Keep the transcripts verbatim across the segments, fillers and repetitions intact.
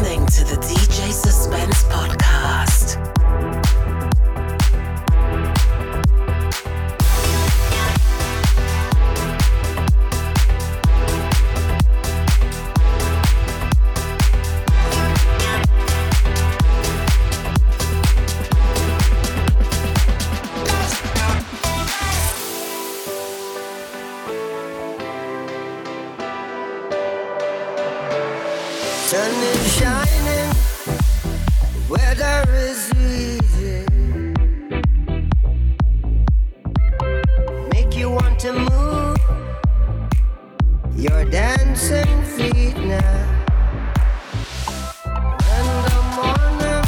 listening to the D J Suspense podcast. Sun is shining, weather is easy. Make you want to move your dancing feet now. In the morning,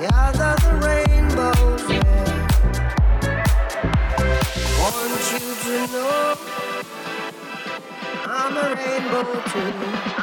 gather the rainbows in. Want you to know I'm a rainbow too.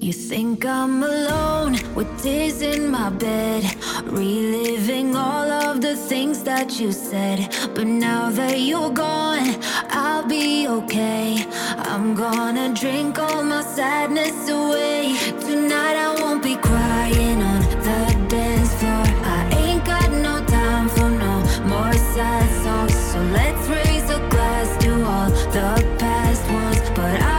You think I'm alone with tears in my bed, reliving all of the things that you said. But now that you're gone, I'll be okay. I'm gonna drink all my sadness away. Tonight I won't be crying on the dance floor. I ain't got no time for no more sad songs. So let's raise a glass to all the past ones. But I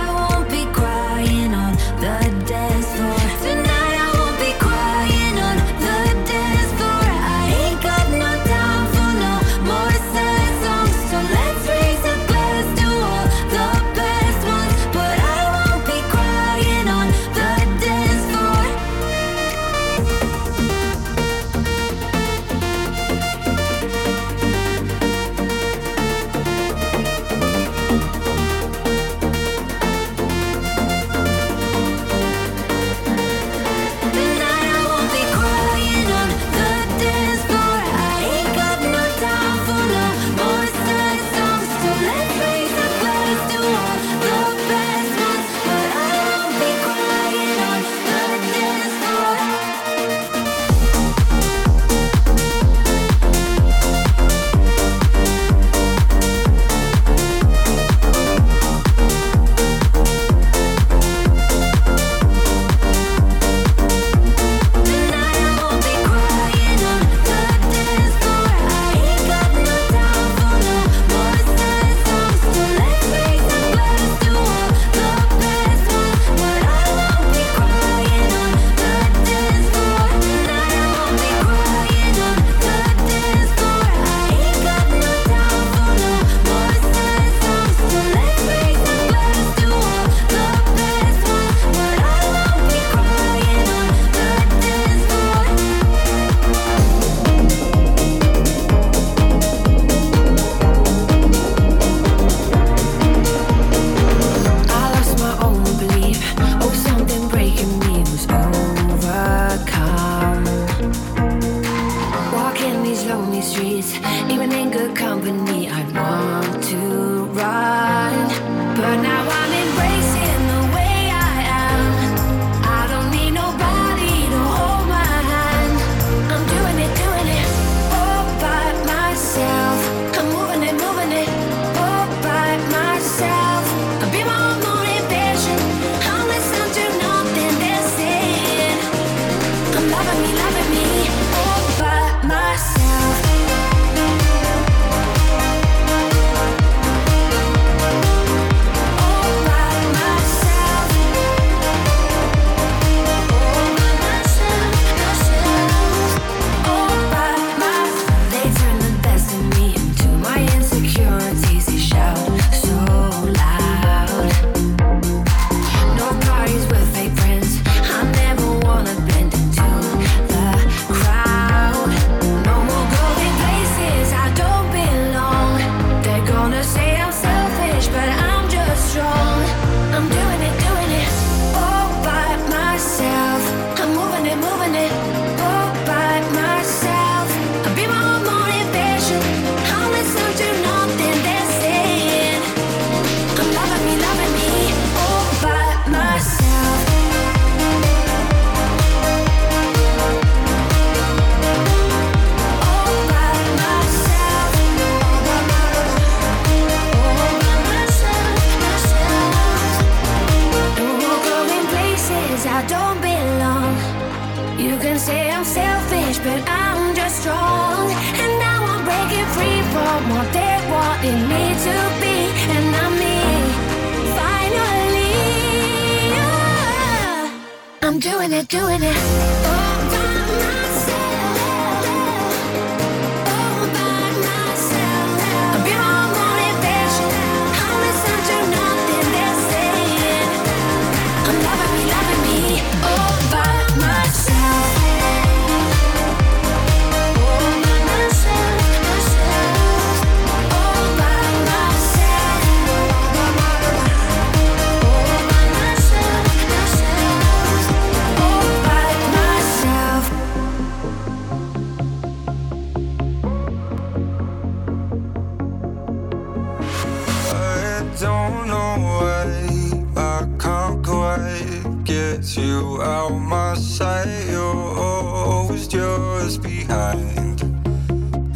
you out my sight. You're always just behind.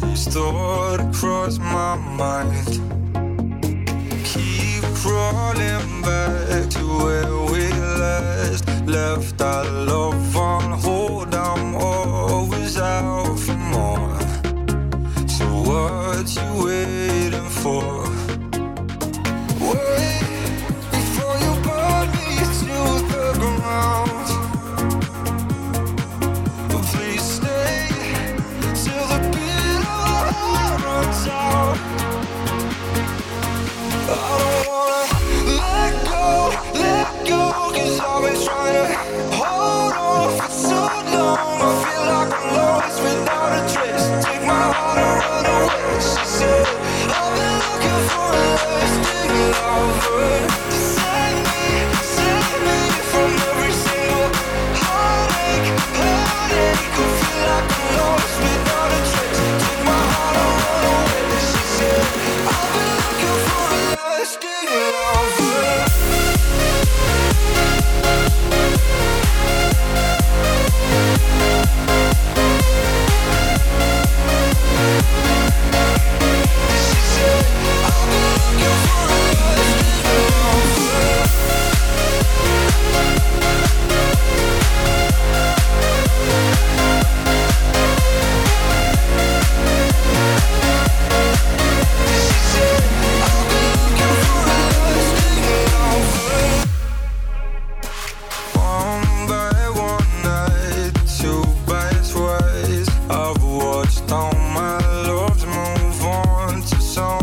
This thought across my mind. Keep crawling back to where we last left our love on hold. I'm always out for more. So what you waiting for? Wait before you burn me to the ground. But please stay till the bitter light runs out. I don't wanna let go, let go, 'cause I've been trying to hold on for so long. I feel like I'm lost without a trace. Take my heart and run away, she said. I've been looking for a lasting lover to save me, save me from every single heartache, heartache. I feel like I'm lost without a trace. Take my heart and run away, she said. I've been looking for a lasting lover. I've been looking for a lasting lover. She said, I've been looking for a lasting lover. One by one night, two by twice, I've watched all my loves move on to some.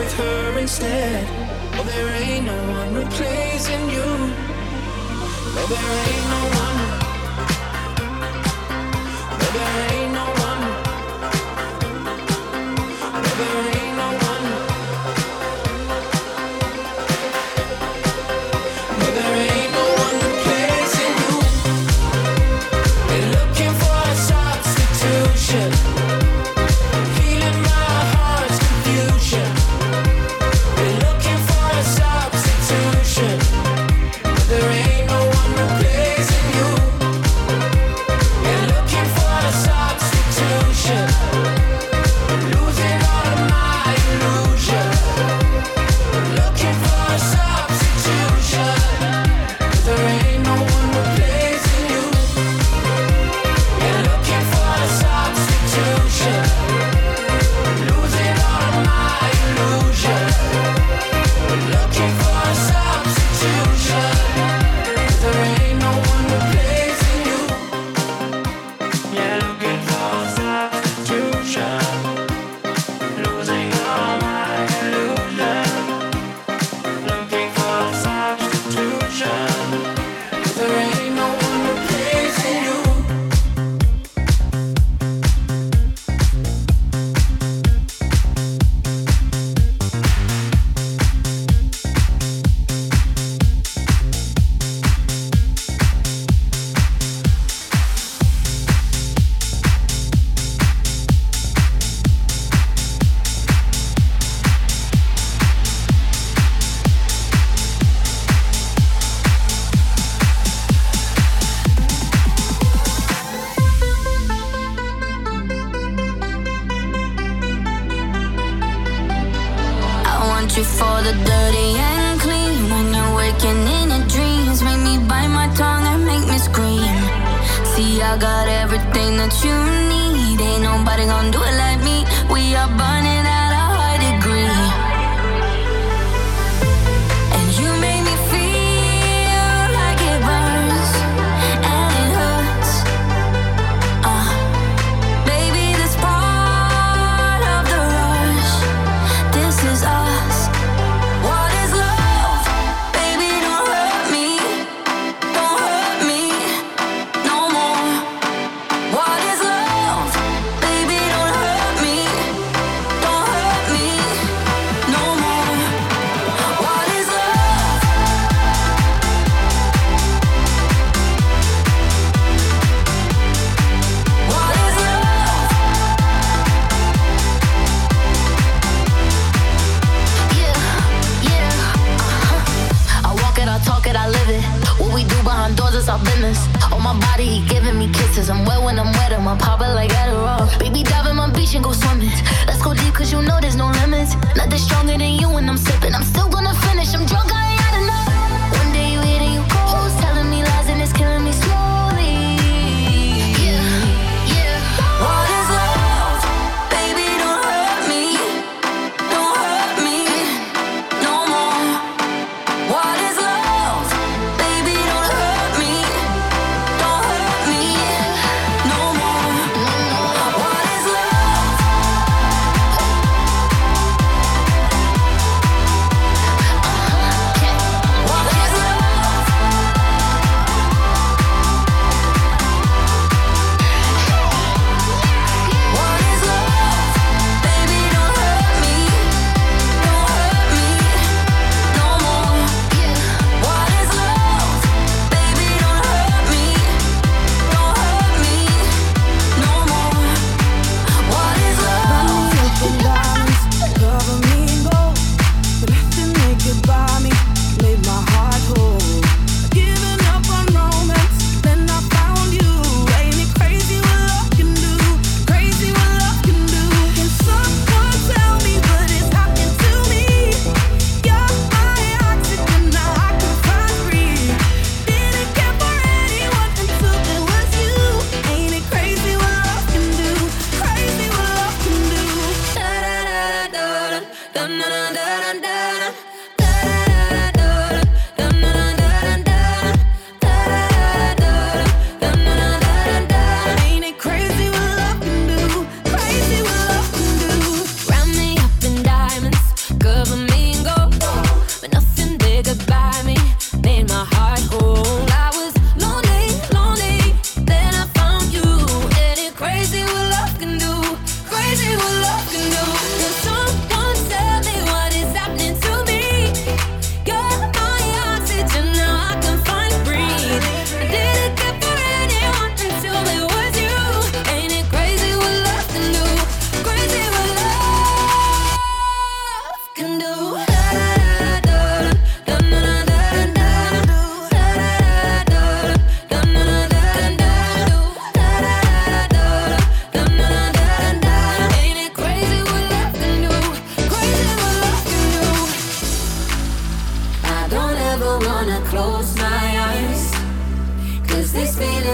with her instead. Oh, there ain't no one replacing you. No, there ain't no one. No, there ain't no one. No, there ain't no one. No, there ain't no one replacing you. They're looking for a substitution.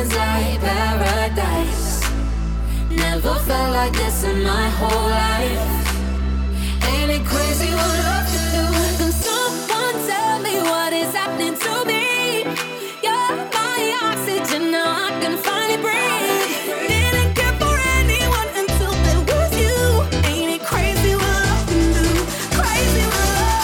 feels like paradise. Never felt like this in my whole life. Ain't it crazy what love can do? Can someone tell me what is happening to me? You're my oxygen, now I can finally breathe. Didn't care for anyone until there was you. Ain't it crazy what love can do? Crazy what love.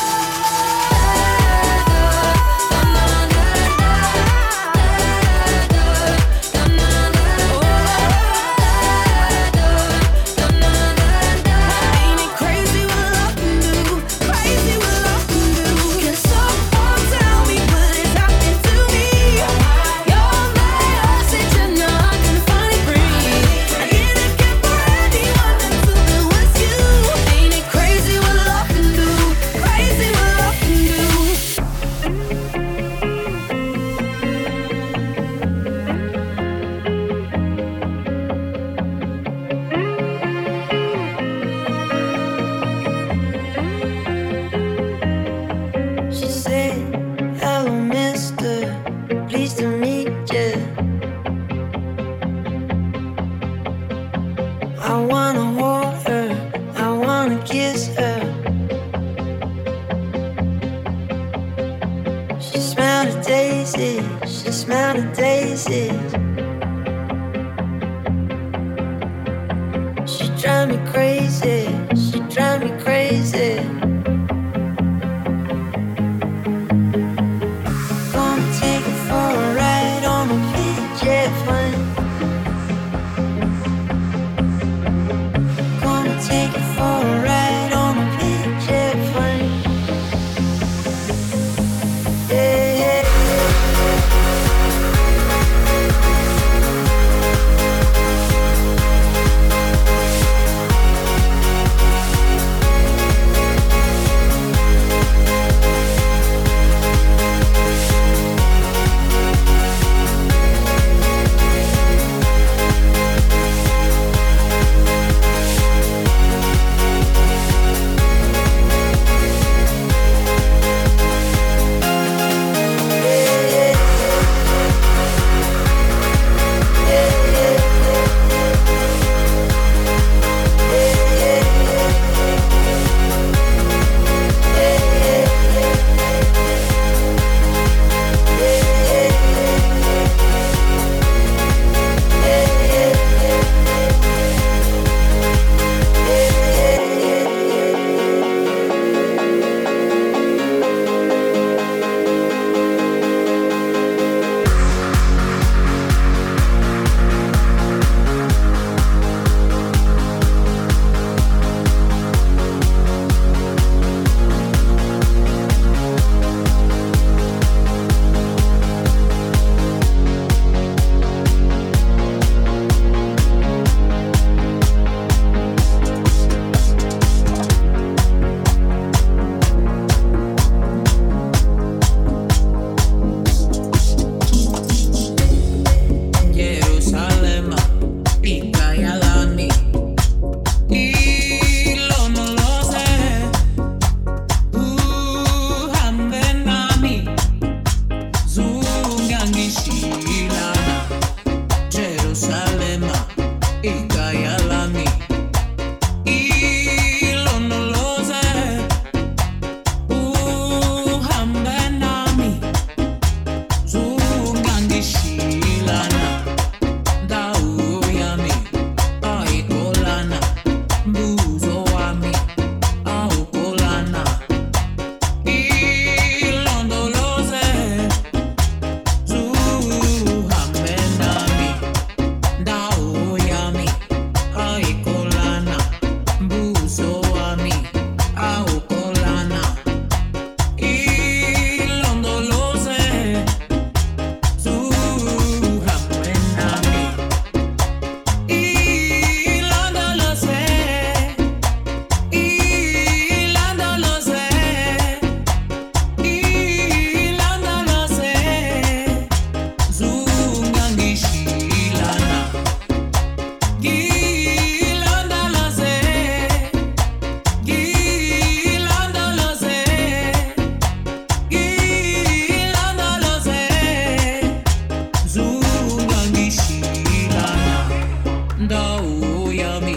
aoyami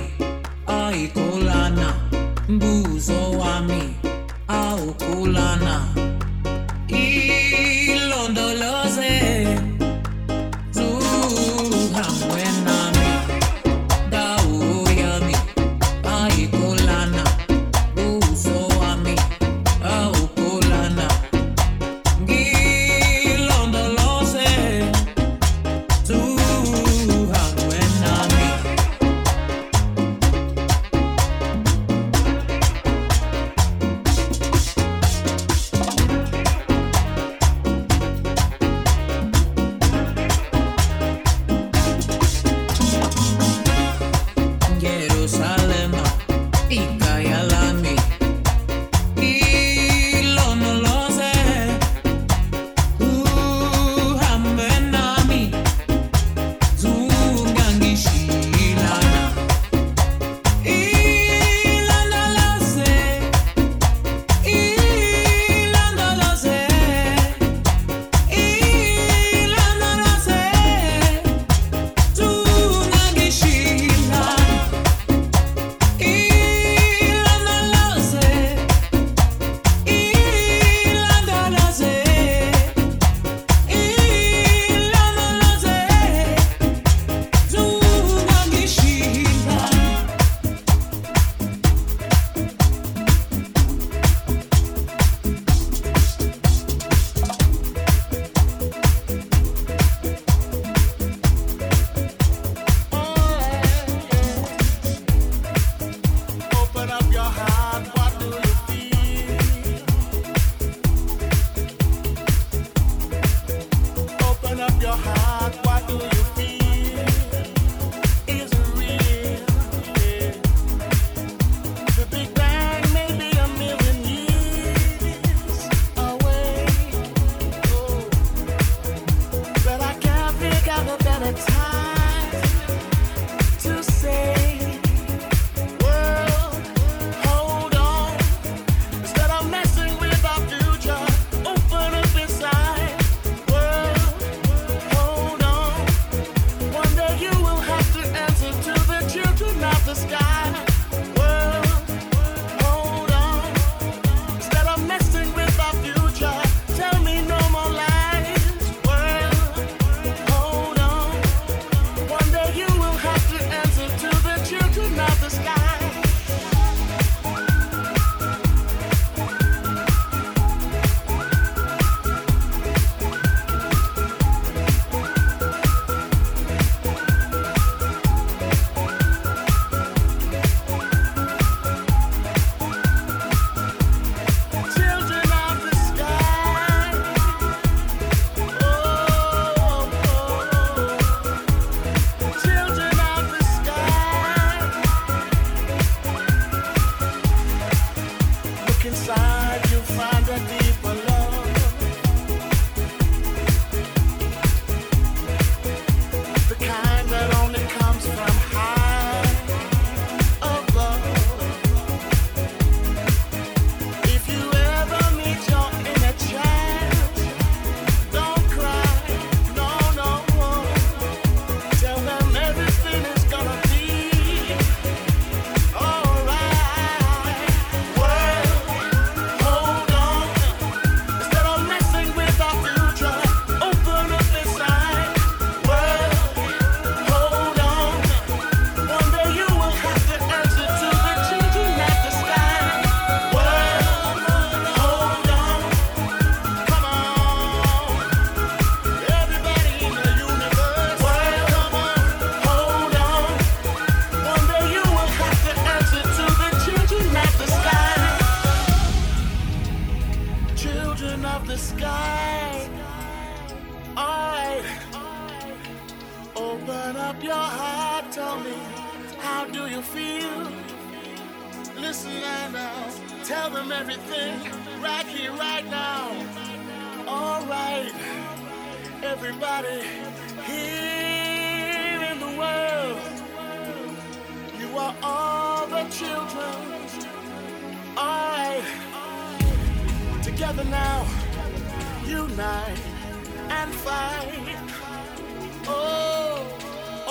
aikolana buzo wami aokulana ilondoloze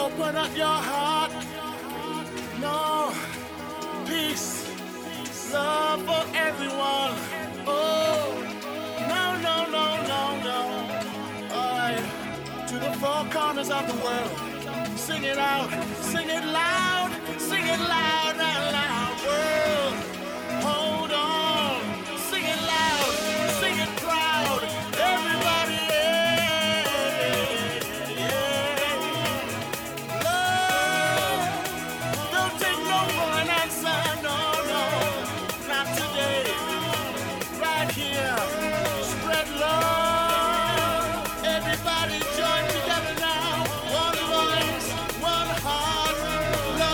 Open up your heart. of the world. Sing it out, sing it loud, sing it loud and loud. World, hold on, sing it loud, sing it proud. Everybody, yeah, yeah. Love, don't take no for an answer, no, no, not today. Right here, spread love. Everybody join together now. One voice, one heart. Love.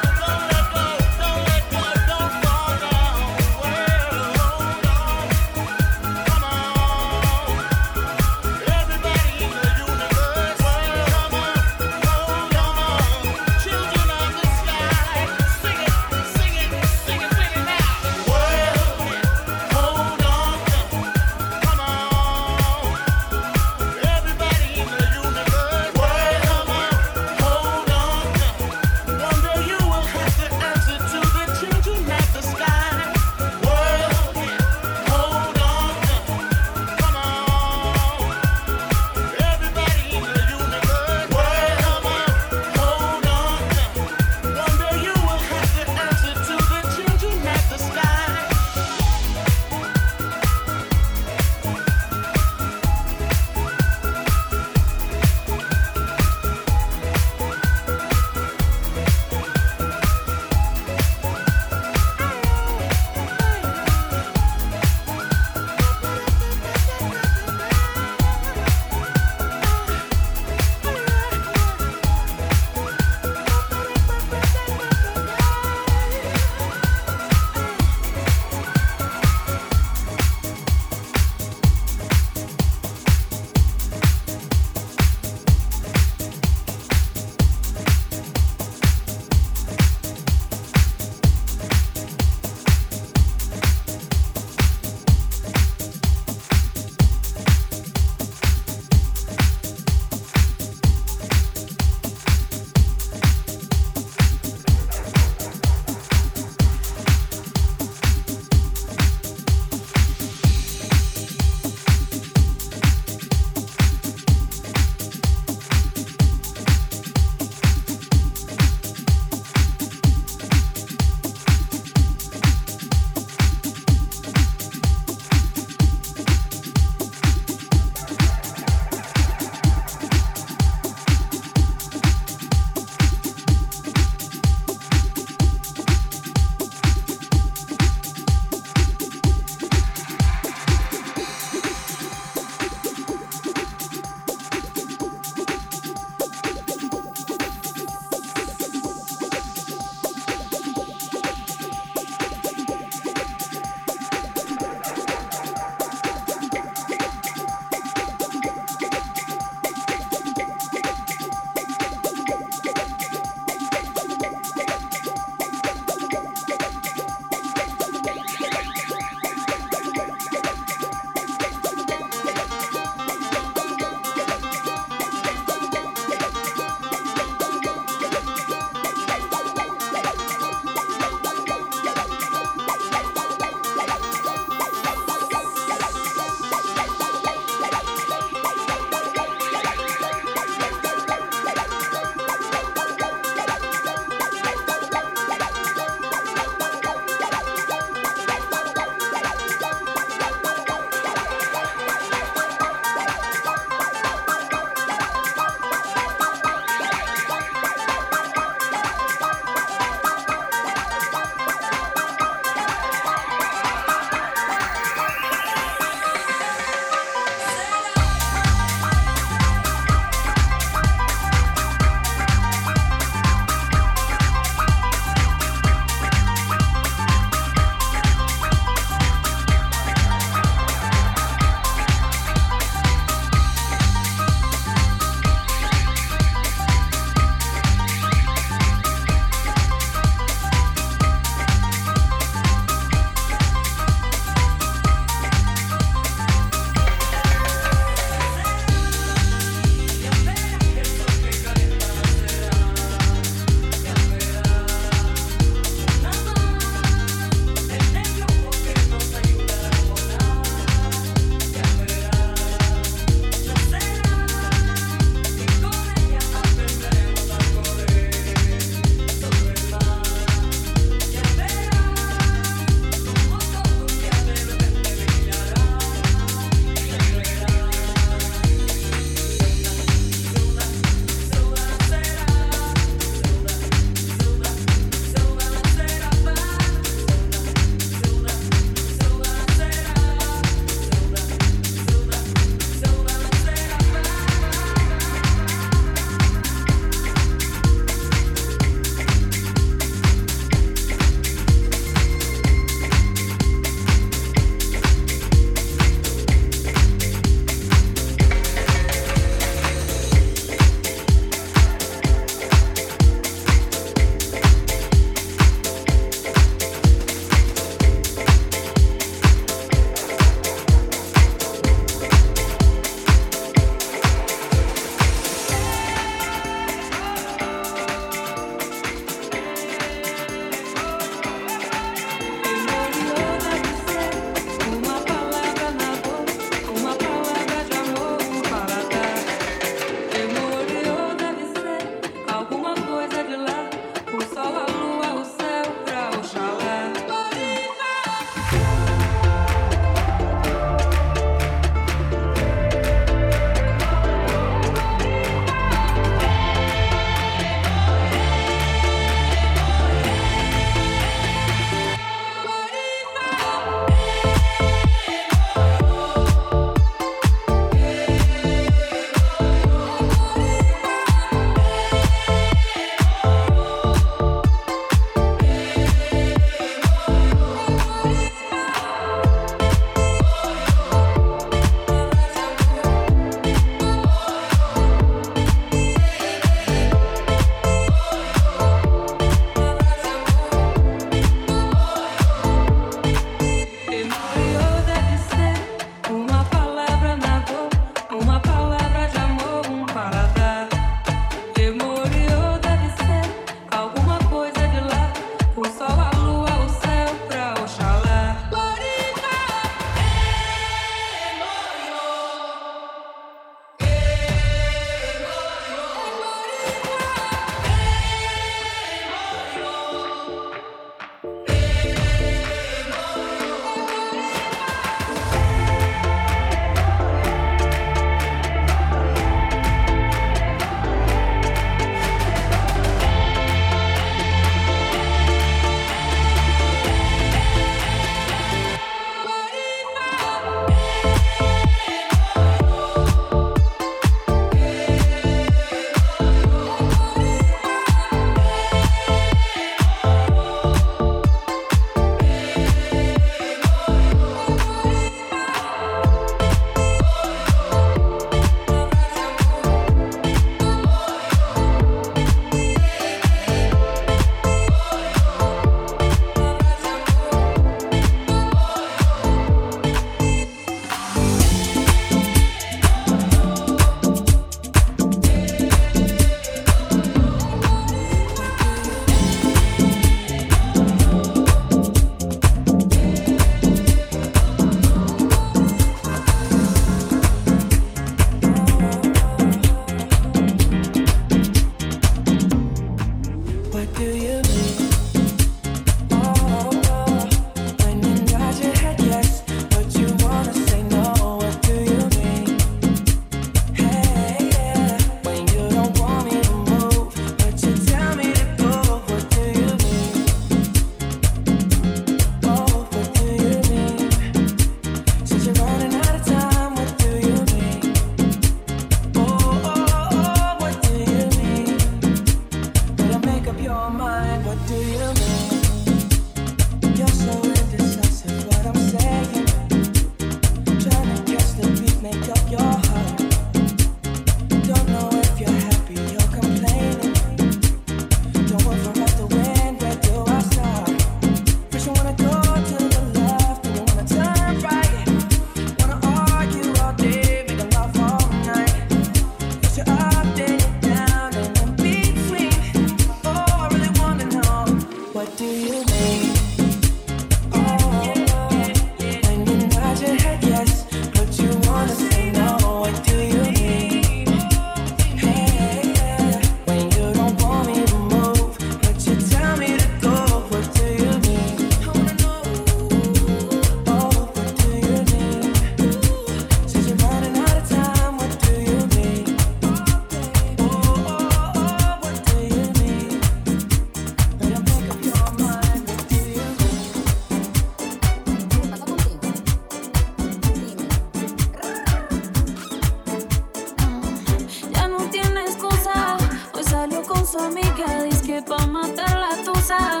su amiga, dice que pa' matar la tusa,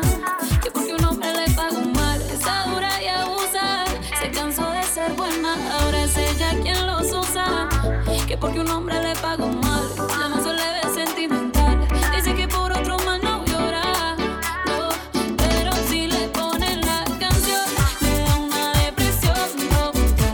que porque un hombre le paga un mal, está dura y abusa. Se cansó de ser buena, ahora es ella quien los usa, que porque un hombre le paga un mal, ya no se le ve sentimental. Dice que por otro mal no llora, no, pero si le ponen la canción le da una depresión tóxica.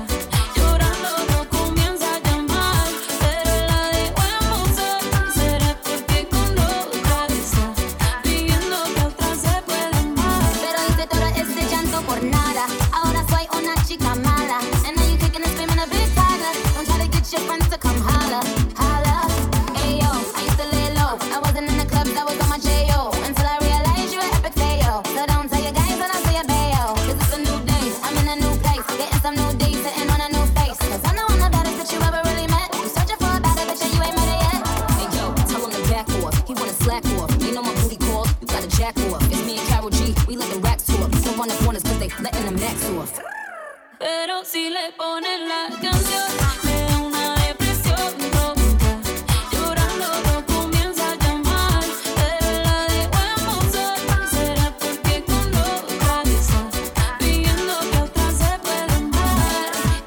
Llorando no comienza a llamar, pero la dejo en pausa. Será porque con otra está viviendo que otra se puede amar. Pero hice todo este llanto por nada. Ahora soy una chica mala, and now you kicking and screaming a big tiger. Don't try to get your friends to come holla, holla. Ayo, I used to lay low. I wasn't in the clubs, I was on my J O until I realized you were epic fail. So don't tell your guys, but I'll tell your bayo. 'Cause it's a new day, I'm in a new place, getting some new D's, sitting on a new face. 'Cause I know I'm the baddest that you ever really met. You searching for a better bitch and you ain't met it yet. Hey yo, tell him to back off. He wanna slack off. You know my booty calls, you gotta jack off. It's me and Carol G, we let the racks off. Don't run the corners 'cause they letting them max off. Pero si le ponen la canción, le da una depresión tóxica. Llorando no comienza a llamar, pero la dejo en pausa. Será porque con otra está viviendo que otra se puede amar.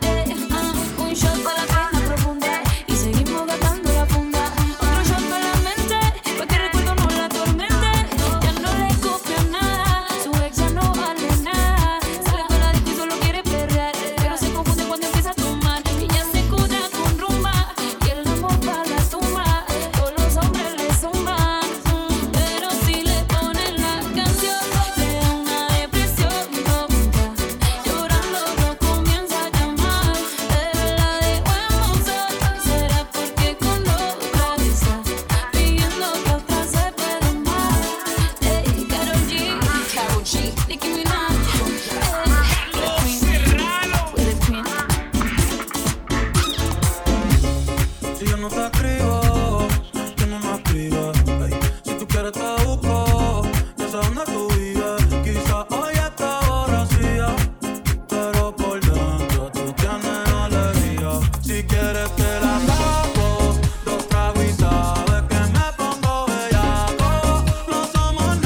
Dejamos un shot para la pena profunda y seguimos gastando la funda. Otro shot para la mente, para que el recuerdo no la atormente. Ya no le copia nada, su ex ya no vale nada. Sale con la disco y solo quiere perrear. Pero se confunde cuando empieza a tomar. Niña se cura con rumba y el amor para la tumba. Todos los hombres le zumban. Mm, Pero si le ponen la canción, le da una depresión tóxica. Llorando no comienza a llamar, pero la dejo en pausa. Será porque con otra está viviendo que otra se puede amar. Hey, Karol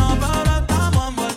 G, Karol G,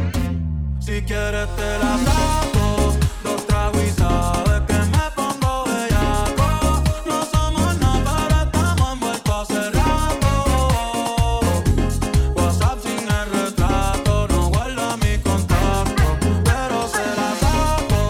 Nicki Minaj, hey, we're the queen, we're the queen. Si yo no te escribo, tú no me escribas. Ay, si tú quieres te busco, ya sabes dónde tú vives. Quizá hoy está borracía, pero por dentro tú tienes alegría. Si quieres te la saco, dos tragos y sabes que me pongo bellaco. No somos nada, pero estamos envueltos hace rato. WhatsApp sin el retrato, no guarda mi contacto, pero se la saco. Dos tragos y sabes que me pongo bellaco. No somos nada, pero estamos envueltos hace rato. WhatsApp sin el retrato, no guarda mi contacto. Todo underwater, baby vamos para el cuarto quarter. La juro pa' que no nos pare, te voy a dar duro pa' que no me compare. Ay, pido con ese mamón que se va a romper. Ay, ese booty lo va a romper. Ay, yo no sé si yo tuve el papel, si mañana lo voy a perder. Tú eres una estrella, yo soy un crossover. A ver, mentiste, me diste game over. Ah, porque las puedo olvidar. El perreo aquel que se fue viral. Dime si mañana te va a quedar. Después de la alarma te la voy a dar. Ay, hoy tú no vas a trabajar. Eh, No, si quieres te la saco. Dos tragos y sabes que me pongo bellaco. No somos nada, pero estamos envueltos hace rato. WhatsApp sin el retrato, no guarda mi contacto, pero se la saco. Dos tragos y sabes que me pongo bellaco. No somos nada, pero estamos envueltos hace rato. WhatsApp sin el retrato, no guarda mi contacto. Me gusta así, si que tú, mami que rica, te desnuda. Quizás no sentiste lo que yo sentí, pero aún te debo una noche en la suite para darte tabla. Dale mami, habla, por una diablona, no te hagas. Para darte tabla, dale mami, habla, por una diablona, no te hagas. No, no, no, no, no, no, no, no. No, no, no, no. Ay, yo no sé tú, pero yo quisiera amanecer en nu, en una playa por Bali, sino Cancún. Pide otro moscomión. Si quieres te la saco, dos tragos y sabes que me pongo bellaco. No somos nada, pero estamos envueltos hace rato. WhatsApp sin el retrato, no guarda mi contacto, pero se la saco.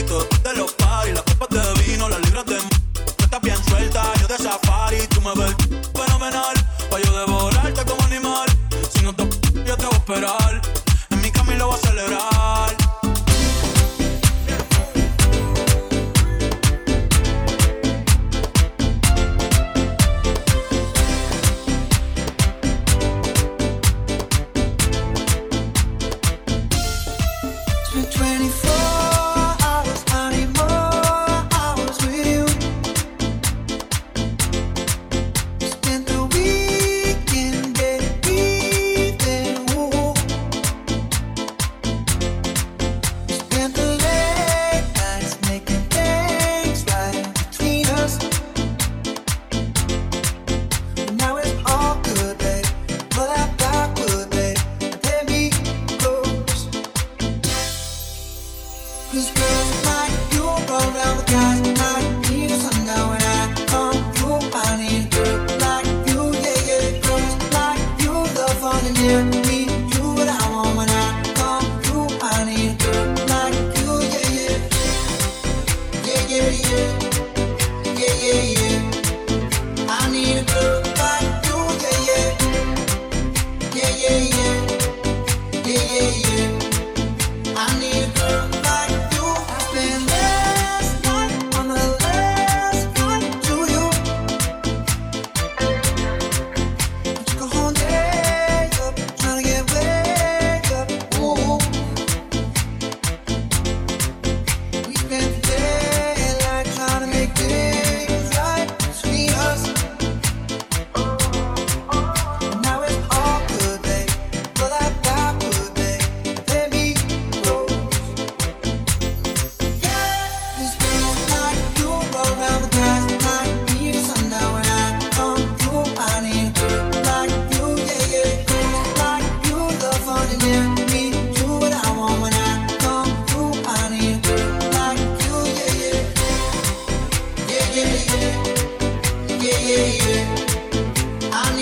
chiquito de los paris, las copas de vino, las libras de m***. Tú estás bien suelta, yo de safari. Tú me ves fenomenal, pa' yo devorarte como animal. Si no te p***, yo te voy a esperar. En mi camino voy a celebrar. Hey, hey, hey, hey.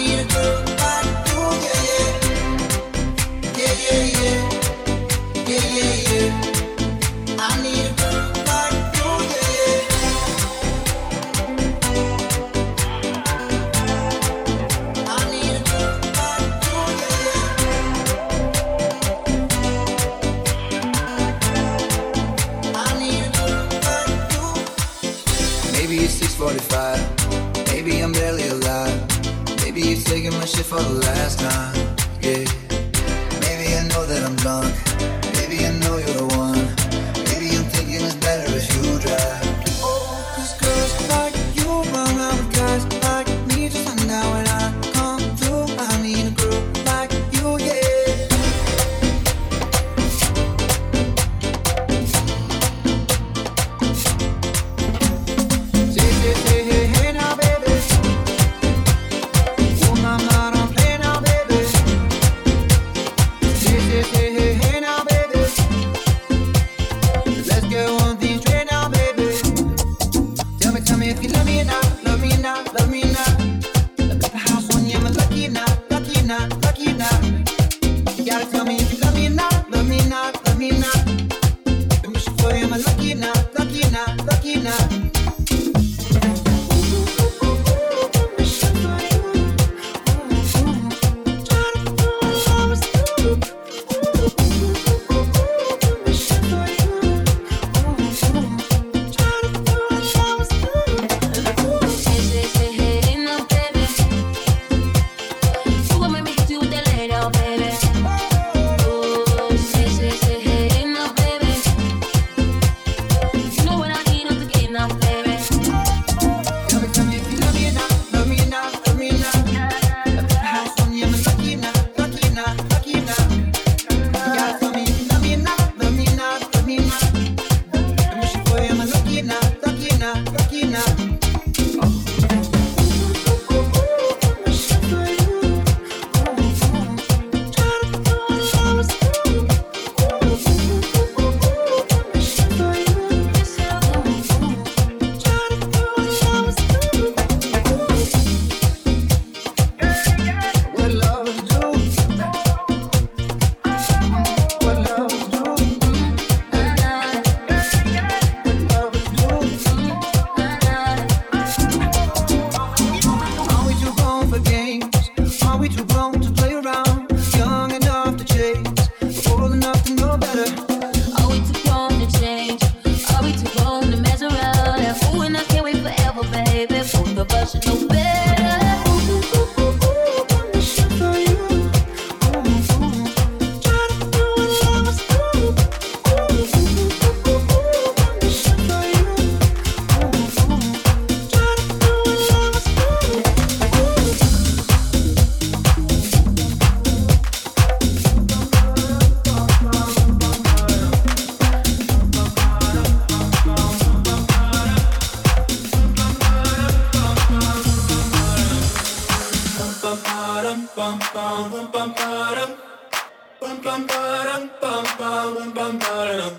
bum bum bum bum bum bum.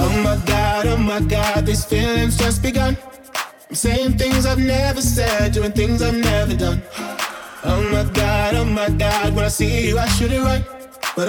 Oh my God, oh my God, these feelings just begun. I'm saying things I've never said, doing things I've never done. Oh my God, oh my God, when I see you I should it right. But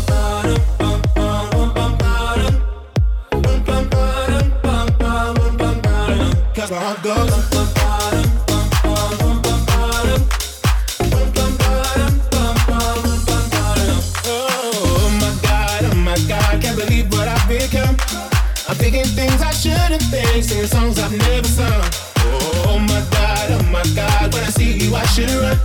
bum bum bum bum bum bum bum bum. Cause my heart goes bum bum bum. I'm thinking things I shouldn't think, singing songs I've never sung. Oh my God, oh my God, when I see you I should run.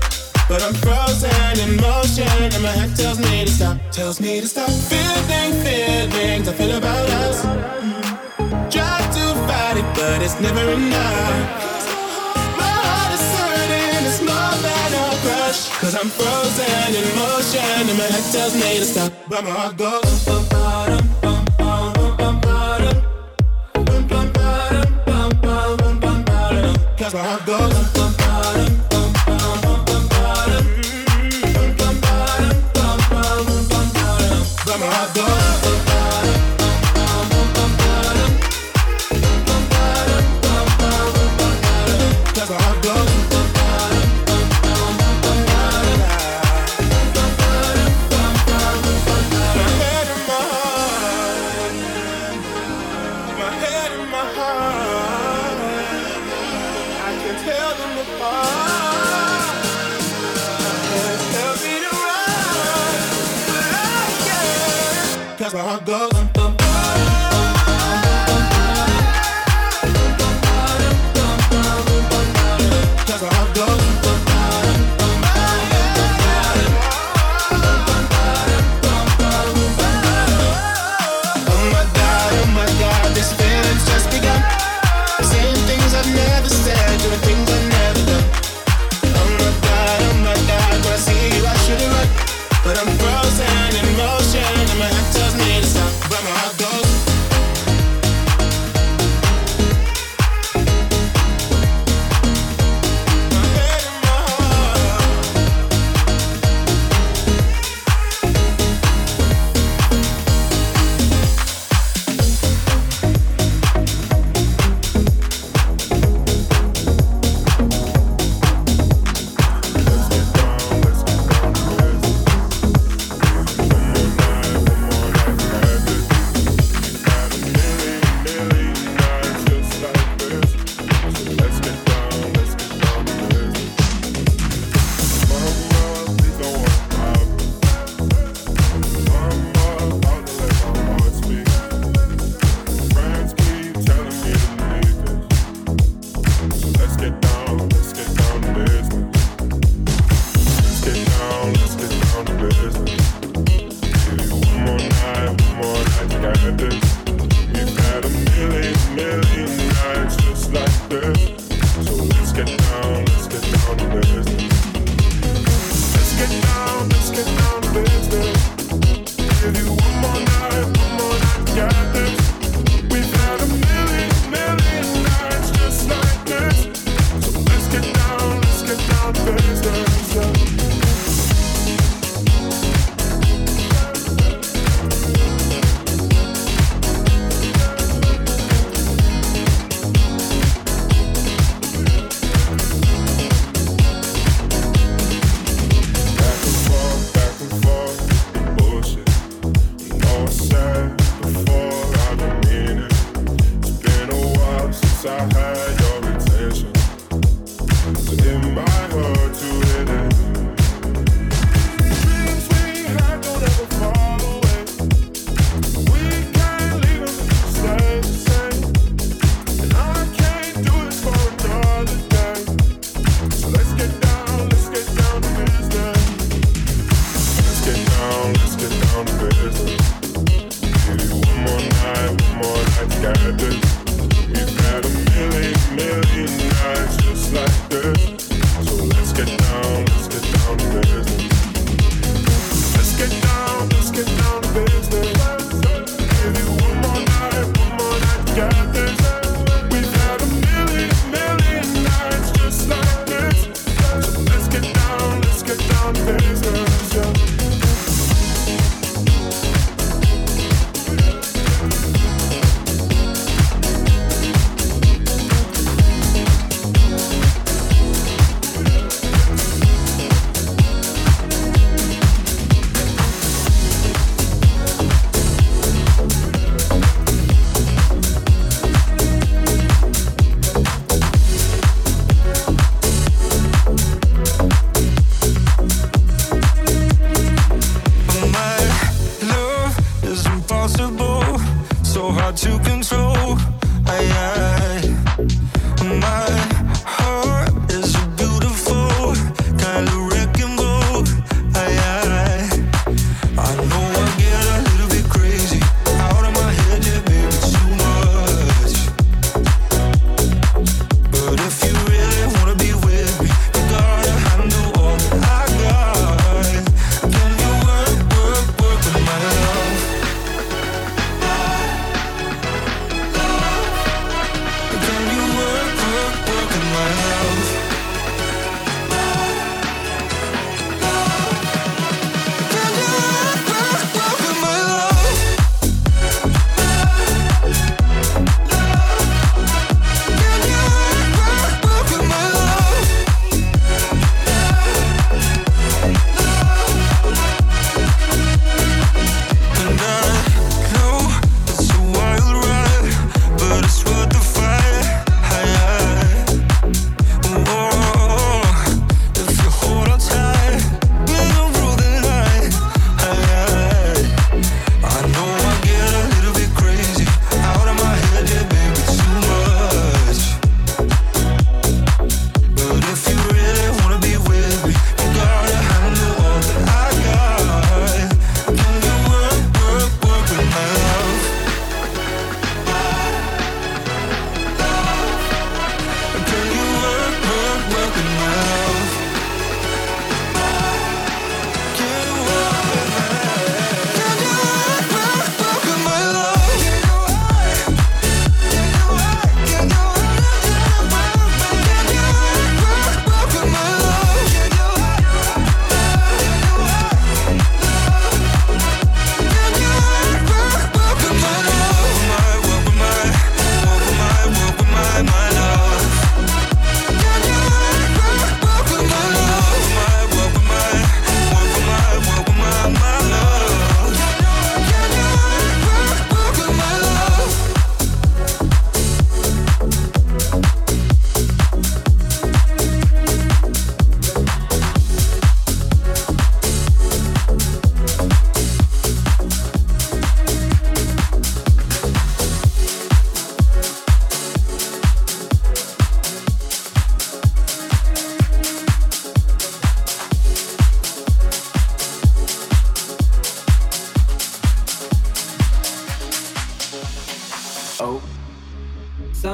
But I'm frozen in motion and my head tells me to stop. Tells me to stop feeling, feelings I feel about us. Try to fight it but it's never enough. My heart is hurting, it's more than a crush. Cause I'm frozen in motion and my head tells me to stop. But my heart goes bum bum bum. Cause my heart goes bum bum bum bum bum bum bum. Back and forth, back and forth.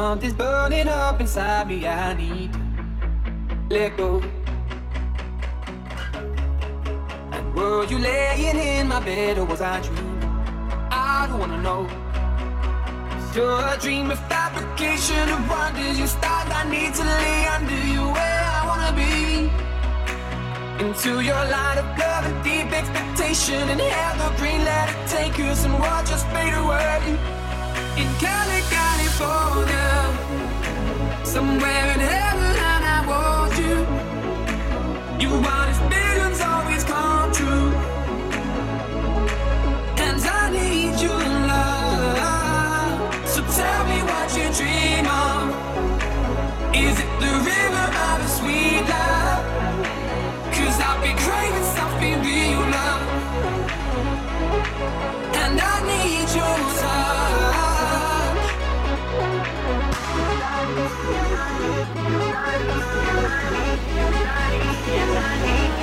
Something's burning up inside me, I need to let go. And were you laying in my bed or was I dreaming? I don't wanna know. You're a dream of fabrication of wonders. You stars I need to lay under you where I wanna be. Into your light of love and deep expectation. And evergreen, let it take you somewhere, just fade away. In Cali, California, somewhere in heaven I want you. You want his visions always come true. And I need you in love. So tell me what you dream of. Is it the river of a sweet love? Cause I'll be craving something real love. And I need your touch. Cali, Cali, Cali, Cali, Cali.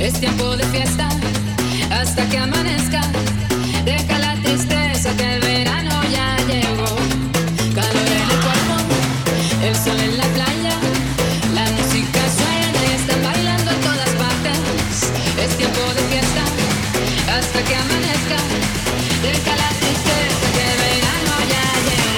Es tiempo de fiesta hasta que amanezca. Deja la tristeza que el verano ya llegó. Calor en el cuerpo, el sol en la playa, la música suena y están bailando en todas partes. Es tiempo de fiesta hasta que amanezca. Deja la tristeza que el verano ya llegó.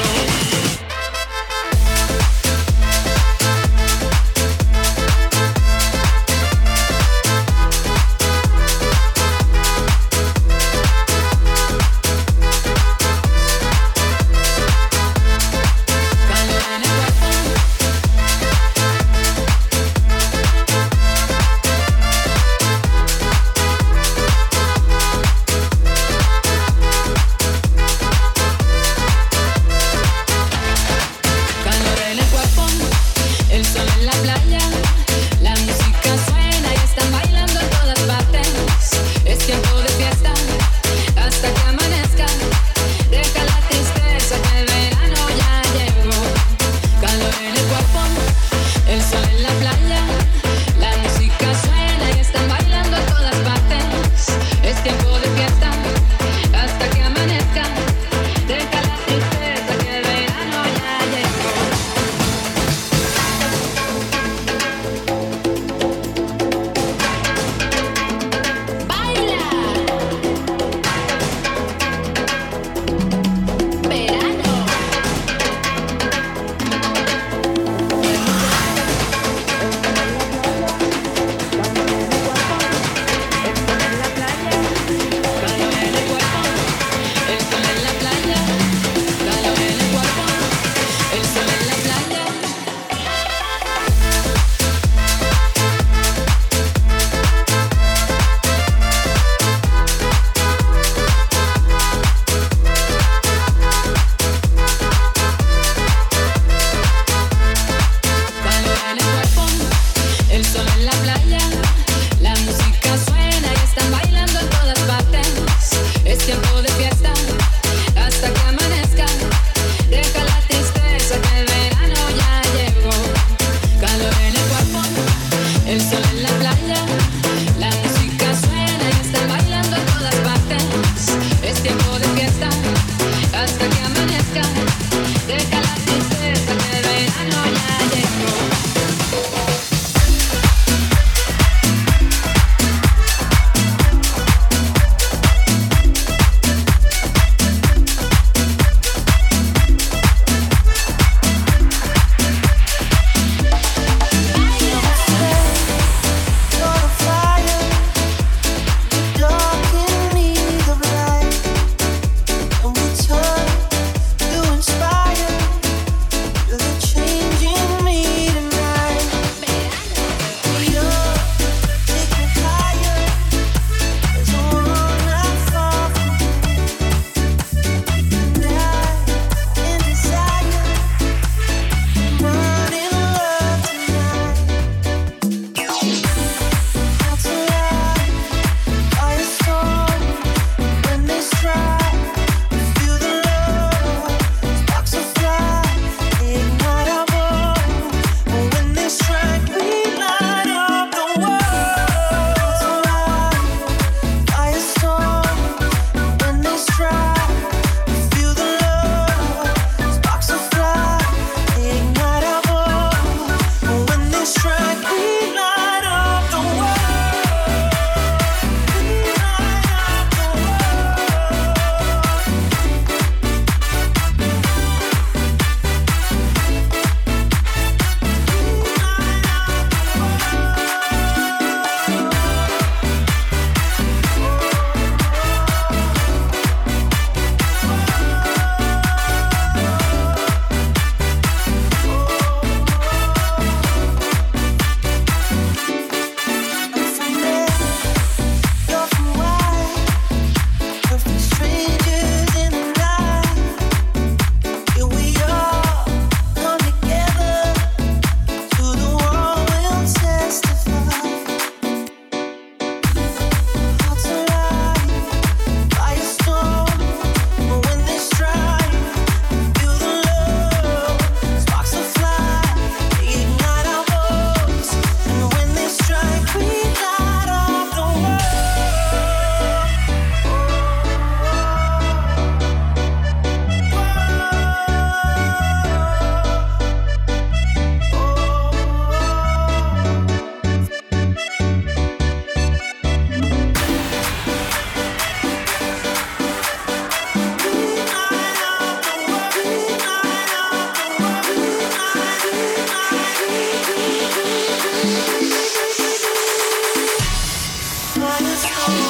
I'm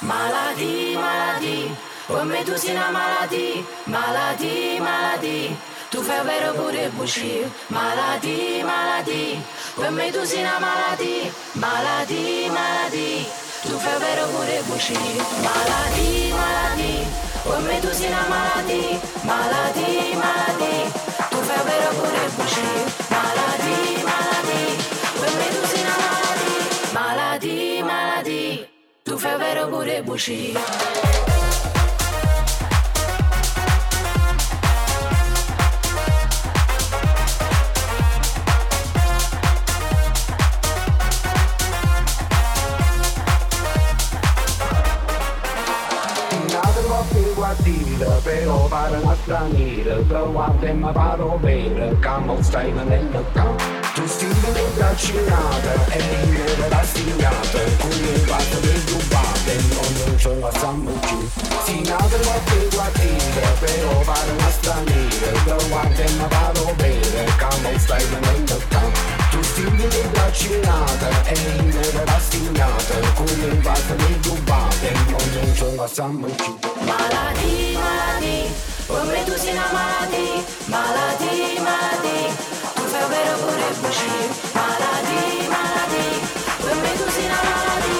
Maladie, maladie, comme tout c'est la maladie. Maladie, maladie, tout fait verre pour déboucher. Maladie, maladie, comme tout c'est la maladie. Maladie, maladie, tout fait verre pour déboucher. Maladie, maladie, comme tout c'est la maladie. Maladie, maladie, tout fait verre pour déboucher. Maladie, maladie, comme tout c'est la maladie. Maladie, maladie. Tu fais vero pure bushi. Guardire, però pare una straniera, provate e mi paro vera, camo stai venendo campo. Tu stile non vaccinata, è migliore la stinata, con le patte del dubate, non ce la sanno più. Si nate qualche guardire, però pare una straniera, provate e mi paro vera, camo stai venendo campo. Tu stile non vaccinata, è migliore la stinata, con le patte del dubate, non ce la sanno più. Malati, malati, come tu sei malati, malati, malati, tu fai vero pure bushi. Malati, malati, come tu sei malati,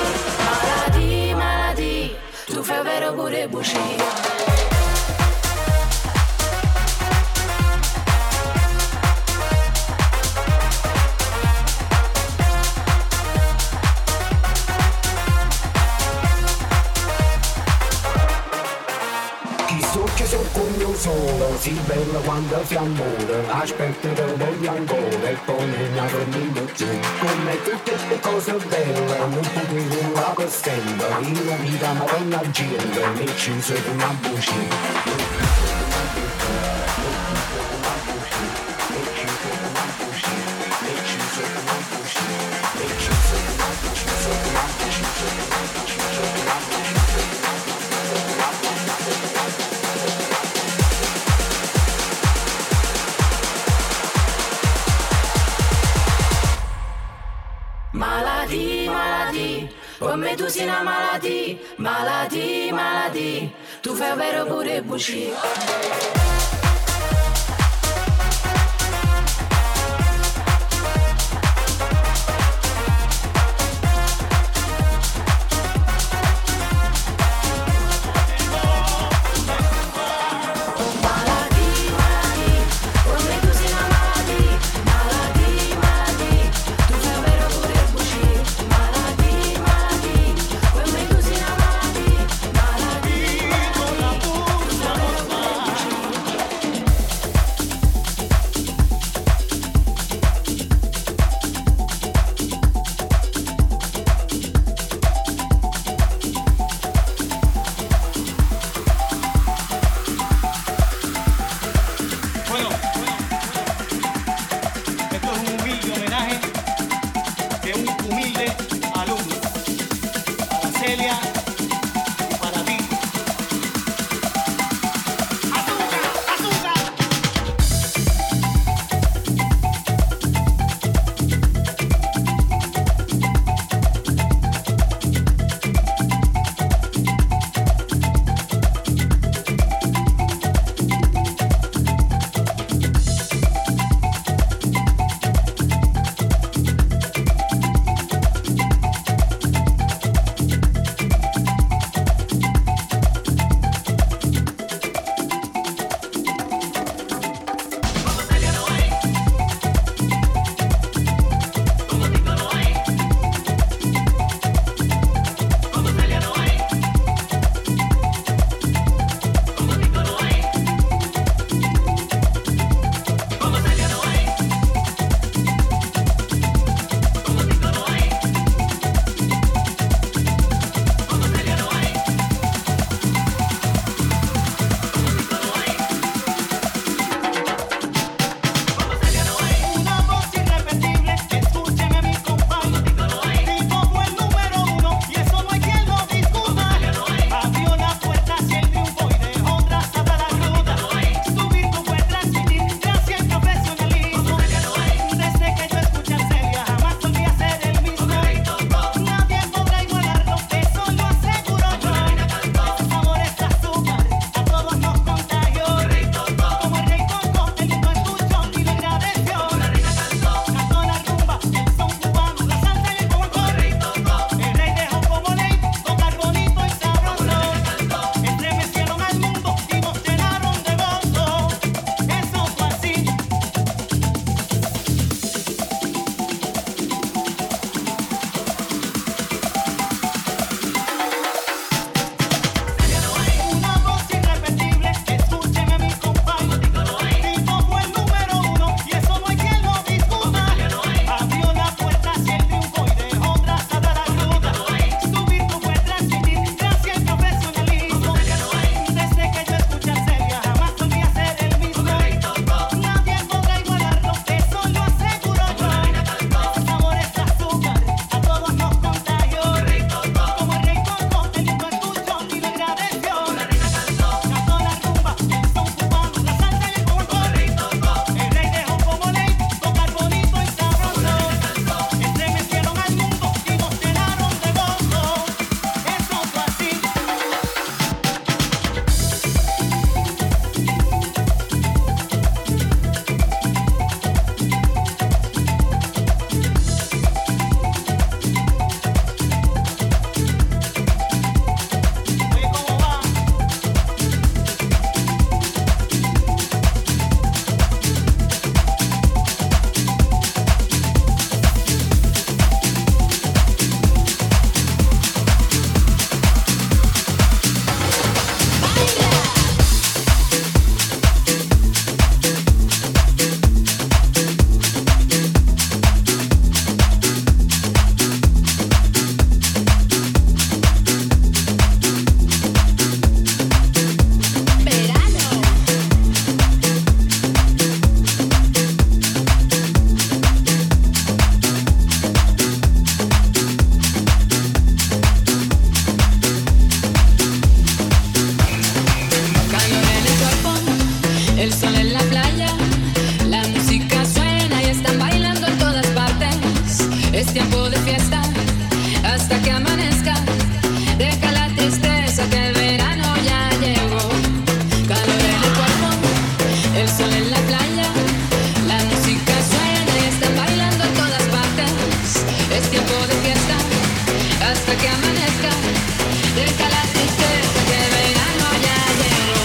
malati, malati, tu fai vero pure bushi. Solo, si bella quando si amore, aspetta che voglio ancora e poi mi arrendo giù. Come tutte le cose belle, non potevo la costella, in una vita ma con la gente, mi ci sono una bucina. Come tu sei una maladie, maladie, maladie, tu fai vero pure bucci. tiempo de fiesta hasta que amanezca. Deja la tristeza que el verano ya llegó. Calor en el cuerpo, el sol en la playa, la música suena y están bailando en todas partes. Es tiempo de fiesta hasta que amanezca. Deja la tristeza que el verano ya llegó.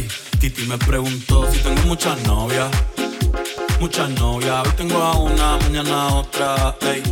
Ey, Titi me preguntó si tengo muchas novias, muchas novias. Hoy tengo a una, mañana a otra, ey,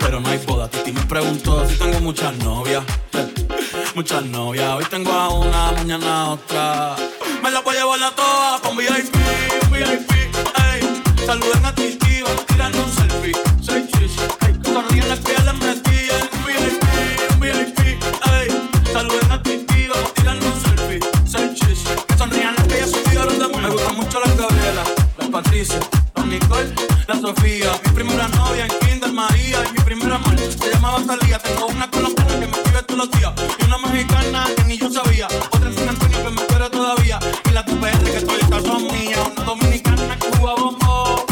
pero no hay boda. Titi me preguntó si tengo muchas novias, ey, muchas novias. Hoy tengo a una, mañana a otra. Me la voy a llevar a todas con V I P, un V I P, ey. Saluden a Titi, vamos a tirar un selfie. Soy Chish, ey, sonríen las pieles metidas. Un V I P, un V I P, ey. Saluden a Titi, vamos a tirar un selfie. Soy Chish, que sonrían las que ya subieron de mundo. Me gustan mucho las Gabriela, las Patricia, las Nicole, la Sofía. Mi primera novia en Kinder María y mi primer amor se llamaba Talía. Tengo una colombiana que me escribe todos los días y una mexicana que ni yo sabía. Otra en San Antonio que me espera todavía y la T P S que estoy en casa mía. Una dominicana que Cuba bombón,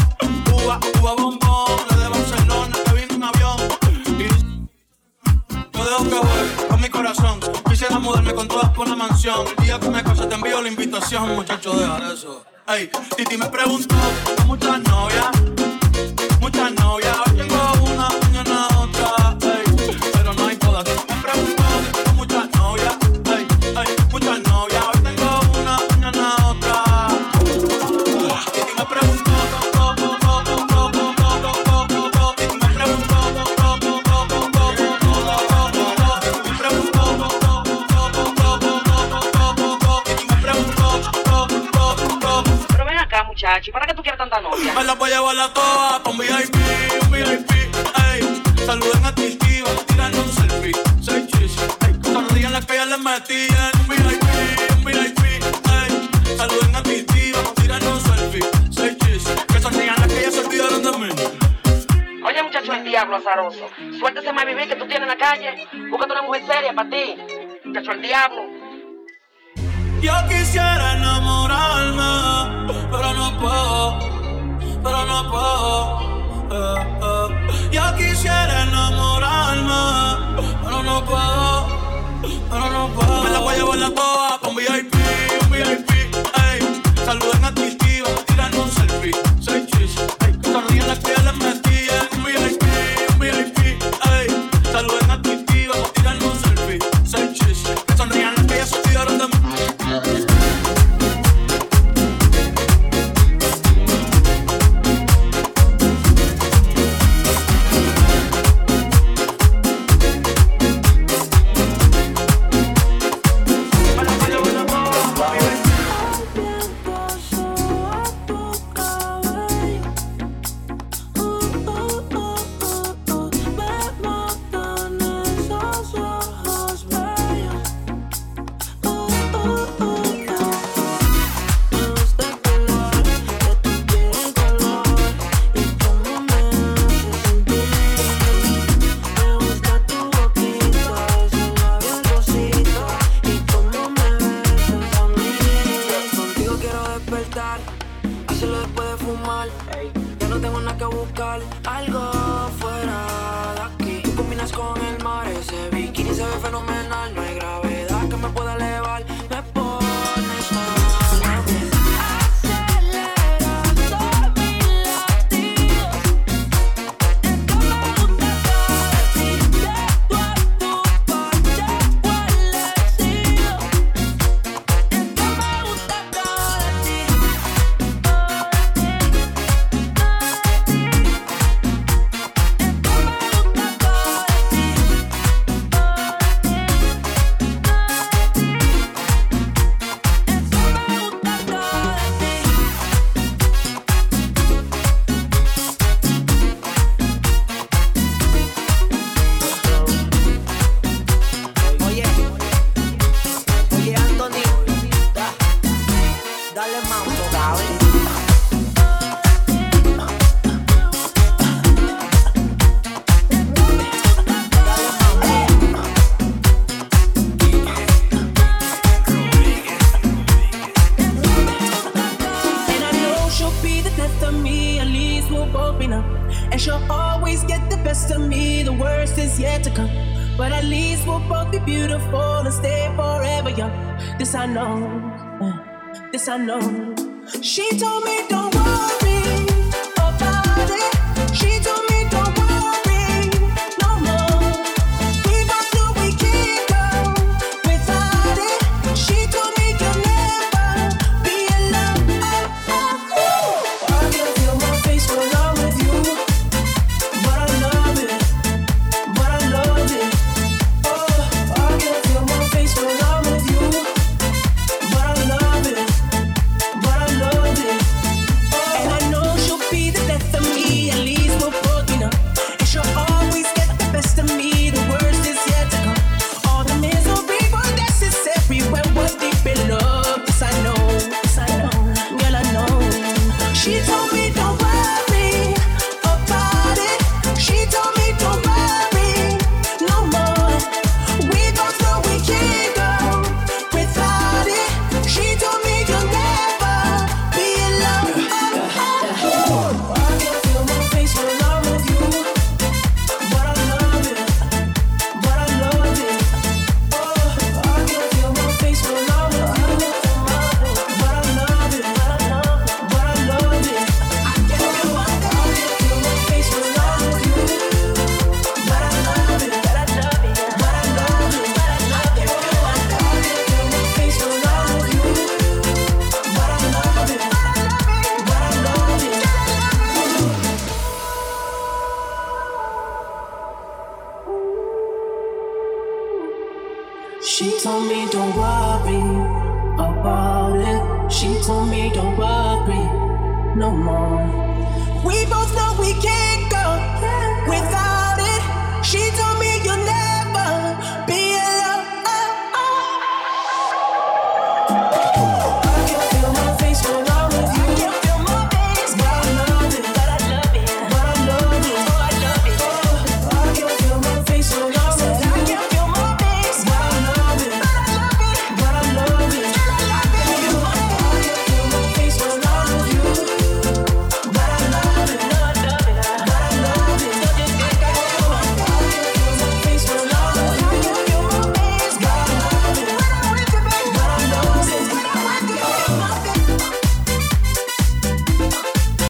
Cuba, Cuba bombón, la de Barcelona que vino en avión. Y yo dejo que voy con mi corazón. Quisiera mudarme con todas por la mansión. El día que me case te envío la invitación, muchacho, deja eso. Ey, Titi me preguntó, muchas novias, muchas novias. Hoy tengo una, mañana otra, ey, pero no hay boda. Titi me preguntó, muchas novias, ey, ey, muchas novias. Hoy tengo una, mañana otra. Titi me preguntó, go, go, go, go, go, go, go, go. Titi me preguntó, go, go, go, go, go, go. Titi me preguntó, go, go, go, go, go, go. Titi me preguntó. Pero ven acá, muchacho, ¿para qué tú quieres tanta novia? Me la voy a llevar a todas con V I P, un V I P, ey. Saluden a Titi, vamos a tirar un selfie. Soy Chish, ey. Sonríen las que ya les metían. Un V I P, un V I P, ey. Saluden a Titi, vamos a tirar un selfie. Soy Chish, que sonrían las que ya se olvidaron de mí. Oye, muchacho, el diablo azaroso. Suéltese más vivir que tú tienes en la calle. Búscate una mujer seria para ti. Muchacho, el diablo. Yo quisiera enamorarme, pero no puedo, pero no puedo, eh, eh. Yo quisiera enamorarme, pero no puedo, pero no puedo. Me la voy a llevar la toa con V I P, un V I P, ey. Saluden a Titi, vamos a tirar un selfie. Soy Chish, ey. Sonríen las pieles metidas. Un V I P, un V I P, ey. Saluden a Titi, vamos a tirar un selfie. Soy Chish, que sonrían las que ya se olvidaron de mí. I know. She told me don't worry about it. She told me don't worry no more. Give us till we can't go without it. She told me you'll never no more. We both know we can't go.